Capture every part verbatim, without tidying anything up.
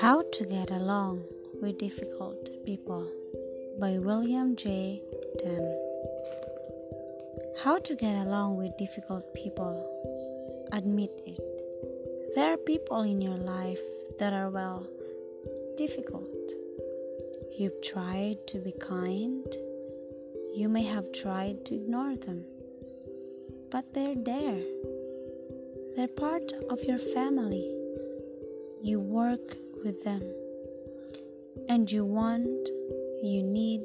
How to Get Along with Difficult People by William J. Dem. How to get along with difficult people. Admit it. There are people in your life that are, well, difficult. You've tried to be kind. You may have tried to ignore them. But they're there. They're part of your family. You work with them. And you want, you need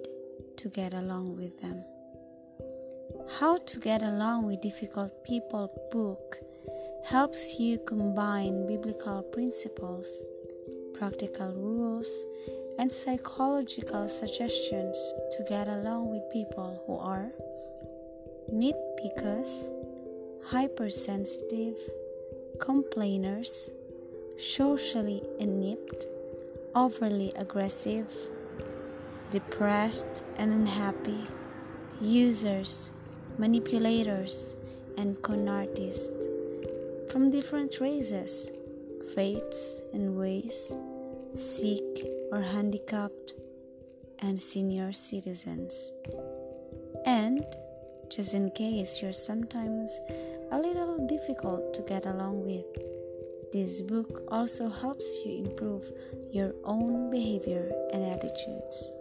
to get along with them. How to Get Along with Difficult People book helps you combine biblical principles, practical rules, and psychological suggestions to get along with people who are nitpickers, hypersensitive, complainers, socially inept, overly aggressive, depressed and unhappy, users, manipulators, and con artists from different races, faiths, and ways, sick or handicapped, and senior citizens. And just in case you're sometimes a little difficult to get along with, this book also helps you improve your own behavior and attitudes.